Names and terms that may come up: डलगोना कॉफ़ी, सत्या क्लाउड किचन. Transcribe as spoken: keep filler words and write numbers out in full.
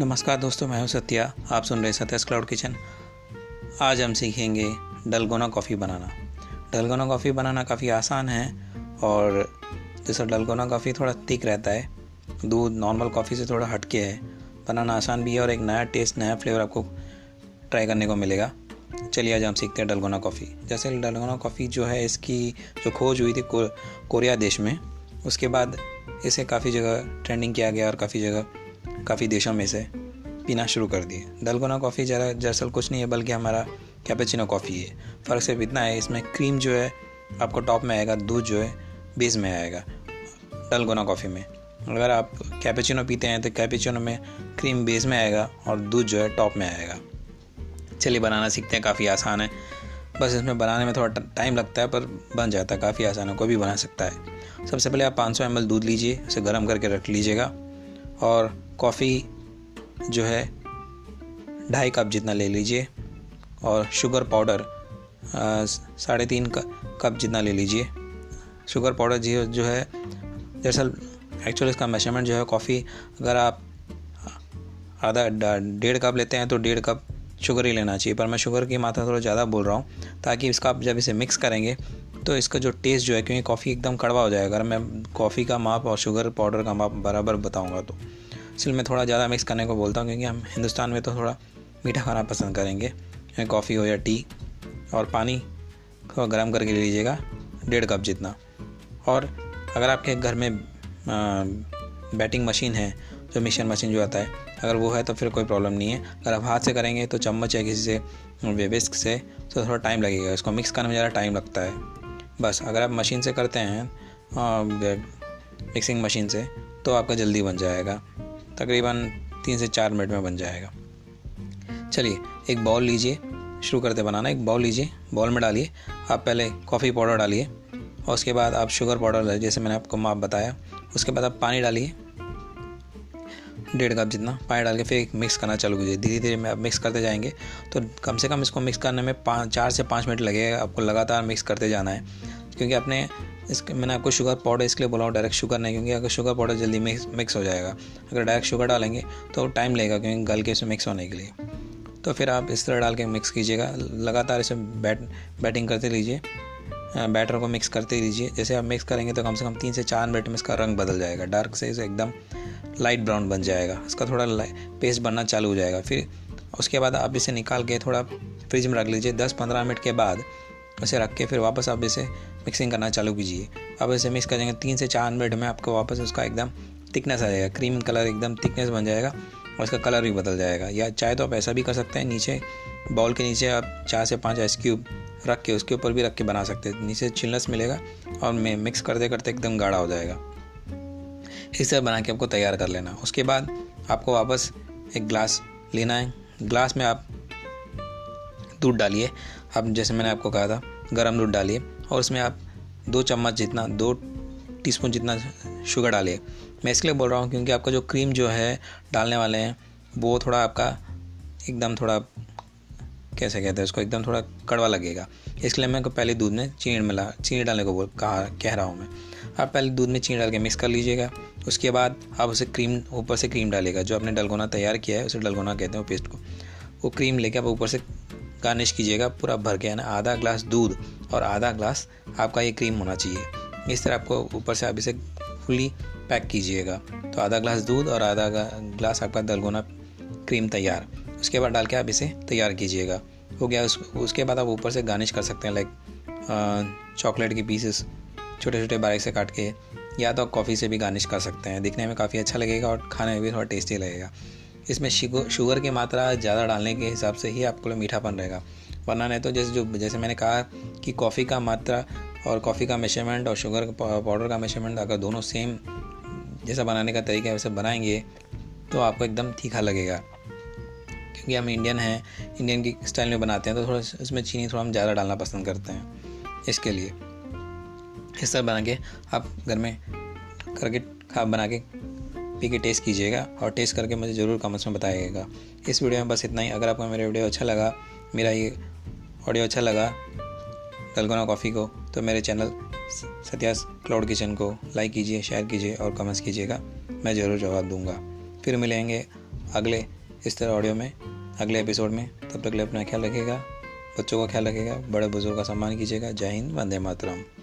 नमस्कार दोस्तों, मैं हूं सत्या। आप सुन रहे हैं सत्या क्लाउड किचन। आज हम सीखेंगे डलगोना कॉफ़ी बनाना। डलगोना कॉफ़ी बनाना काफ़ी आसान है, और जैसा डलगोना कॉफ़ी थोड़ा थिक रहता है, दूध नॉर्मल कॉफ़ी से थोड़ा हटके है, बनाना आसान भी है और एक नया टेस्ट, नया फ्लेवर आपको ट्राई करने को मिलेगा। चलिए आज हम सीखते हैं डलगोना कॉफ़ी। जैसे डलगोना कॉफ़ी जो है, इसकी जो खोज हुई थी को, कोरिया देश में, उसके बाद इसे काफ़ी जगह ट्रेंडिंग किया गया और काफ़ी जगह काफ़ी देशों में से पीना शुरू कर दिए। डलगोना कॉफ़ी जरा दरअसल कुछ नहीं है बल्कि हमारा कैपेचिनो कॉफ़ी है। फ़र्क सिर्फ इतना है, इसमें क्रीम जो है आपको टॉप में आएगा, दूध जो है बेस में आएगा। डलगोना कॉफ़ी में अगर आप कैपेचिनो पीते हैं तो कैपेचिनो में क्रीम बेस में आएगा और दूध जो है टॉप में आएगा। चलिए बनाना सीखते हैं। काफ़ी आसान है, बस इसमें बनाने में थोड़ा टाइम लगता है पर बन जाता है। काफ़ी आसान है, कोई भी बना सकता है। सबसे पहले आप पाँच सौ एम एल दूध लीजिए, उसे गर्म करके रख लीजिएगा, और कॉफ़ी जो है ढाई कप जितना ले लीजिए, और शुगर पाउडर साढ़े तीन कप जितना ले लीजिए। शुगर पाउडर जी जो है दरअसल एक्चुअली इसका मेजरमेंट जो है, कॉफ़ी अगर आप आधा डेढ़ कप लेते हैं तो डेढ़ कप शुगर ही लेना चाहिए, पर मैं शुगर की मात्रा थोड़ा ज़्यादा बोल रहा हूँ ताकि इसका आप जब इसे मिक्स करेंगे तो इसका जो टेस्ट जो है, क्योंकि कॉफ़ी एकदम कड़वा हो जाएगा अगर मैं कॉफ़ी का माप और शुगर पाउडर का माप बराबर बताऊँगा तो। इसलिए मैं थोड़ा ज़्यादा मिक्स करने को बोलता हूँ क्योंकि हम हिंदुस्तान में तो थोड़ा मीठा खाना पसंद करेंगे, कॉफ़ी हो या टी। और पानी को गर्म करके ले लीजिएगा डेढ़ कप जितना। और अगर आपके घर में बैटिंग मशीन है, जो मिक्सर मशीन जो आता है, अगर वो है तो फिर कोई प्रॉब्लम नहीं है। अगर आप हाथ से करेंगे तो चम्मच या किसी से विस्क से तो थोड़ा टाइम लगेगा, इसको मिक्स करने में ज़्यादा टाइम लगता है। बस अगर आप मशीन से करते हैं, मिक्सिंग मशीन से, तो आपका जल्दी बन जाएगा, तकरीबन तीन से चार मिनट में बन जाएगा। चलिए एक बाउल लीजिए, शुरू करते बनाना। एक बाउल लीजिए, बाउल में डालिए आप पहले कॉफ़ी पाउडर डालिए, और उसके बाद आप शुगर पाउडर डालिए जैसे मैंने आपको माप बताया। उसके बाद आप पानी डालिए डेढ़ कप जितना, पानी डाल के फिर मिक्स करना चालू कीजिए। धीरे धीरे आप मिक्स करते जाएंगे तो कम से कम इसको मिक्स करने में पाँच चार से पाँच मिनट लगेगा। आपको लगातार मिक्स करते जाना है, क्योंकि आपने इसके मैंने आपको शुगर पाउडर इसलिए बोला हूँ, डायरेक्ट शुगर नहीं, क्योंकि अगर शुगर पाउडर जल्दी मिक्स मिक्स हो जाएगा। अगर डायरेक्ट शुगर डालेंगे तो टाइम लगेगा, क्योंकि गल के इसे मिक्स होने के लिए। तो फिर आप इस तरह डाल के मिक्स कीजिएगा, लगातार इसे बैट बैटिंग करते लीजिए, बैटर को मिक्स करते लीजिए। जैसे आप मिक्स करेंगे तो कम से कम तीन से चार मिनट में इसका रंग बदल जाएगा, डार्क से इसे एकदम लाइट ब्राउन बन जाएगा, इसका थोड़ा पेस्ट बनना चालू हो जाएगा। फिर उसके बाद आप इसे निकाल के थोड़ा फ्रिज में रख लीजिए। दस पंद्रह मिनट के बाद इसे रख के फिर वापस आप इसे मिक्सिंग करना चालू कीजिए। अब इसे मिक्स करेंगे तीन से चार मिनट में, आपको वापस उसका एकदम थिकनेस आ जाएगा, क्रीम कलर एकदम थिकनेस बन जाएगा, और इसका कलर भी बदल जाएगा। या चाहे तो आप ऐसा भी कर सकते हैं, नीचे बाउल के नीचे आप चार से पाँच आइस क्यूब रख के उसके ऊपर भी रख के बना सकते हैं, नीचे चिलनेस मिलेगा और मिक्स करते करते एकदम गाढ़ा हो जाएगा। इस तरह बना के आपको तैयार कर लेना। उसके बाद आपको वापस एक ग्लास लेना है, ग्लास में आप दूध डालिए। आप जैसे मैंने आपको कहा था, गर्म दूध डालिए, और उसमें आप दो चम्मच जितना, दो टीस्पून जितना शुगर डालिए। मैं इसलिए बोल रहा हूँ क्योंकि आपका जो क्रीम जो है डालने वाले हैं वो थोड़ा आपका एकदम थोड़ा कैसे कहते हैं उसको, एकदम थोड़ा कड़वा लगेगा, इसलिए मैं पहले दूध में चीनी मिला चीनी डालने को बोल कहा कह रहा हूँ मैं। आप पहले दूध में चीनी डाल के मिक्स कर लीजिएगा, उसके बाद आप उसे क्रीम, ऊपर से क्रीम डालिएगा। जो आपने डलगोना तैयार किया है उसे डलगोना कहते हैं, वो पेस्ट को, वो क्रीम लेके आप ऊपर से गार्निश कीजिएगा पूरा भर के, है ना। आधा ग्लास दूध और आधा ग्लास आपका ये क्रीम होना चाहिए। इस तरह आपको ऊपर से आप इसे फुली पैक कीजिएगा। तो आधा ग्लास दूध और आधा ग्लास आपका डलगोना क्रीम तैयार। उसके बाद डाल के आप इसे तैयार कीजिएगा, हो गया। उस, उसके बाद आप ऊपर से गार्निश कर सकते हैं, लाइक चॉकलेट के पीसेस छोटे छोटे बारीक से काट के, या तो कॉफ़ी से भी गार्निश कर सकते हैं। दिखने में काफ़ी अच्छा लगेगा और खाने में भी थोड़ा टेस्टी लगेगा। इसमें शुगर की मात्रा ज़्यादा डालने के हिसाब से ही आपको मीठापन रहेगा, वरना नहीं तो जैसे जो जैसे मैंने कहा कि कॉफ़ी का मात्रा और कॉफ़ी का मेजरमेंट और शुगर पाउडर का मेजरमेंट अगर दोनों सेम जैसा बनाने का तरीका है वैसे बनाएंगे तो आपको एकदम तीखा लगेगा। क्योंकि हम इंडियन हैं, इंडियन की स्टाइल में बनाते हैं, तो थोड़ा उसमें चीनी थोड़ा हम ज़्यादा डालना पसंद करते हैं। इसके लिए इस तरह बना के आप घर में करके खा बना के पी के टेस्ट कीजिएगा, और टेस्ट करके मुझे ज़रूर कमेंट्स में बताइएगा। इस वीडियो में बस इतना ही। अगर आपको मेरा वीडियो अच्छा लगा, मेरा ये ऑडियो अच्छा लगा डलगोना कॉफ़ी को, तो मेरे चैनल सत्या क्लाउड किचन को लाइक कीजिए, शेयर कीजिए और कमेंट्स कीजिएगा, मैं ज़रूर जवाब दूंगा। फिर मिलेंगे अगले इस तरह ऑडियो में अगले एपिसोड में। तब तक ले अपना ख्याल रखिएगा, बच्चों का ख्याल रखिएगा, बड़े बुजुर्ग का सम्मान कीजिएगा। जय हिंद, वंदे मातरम।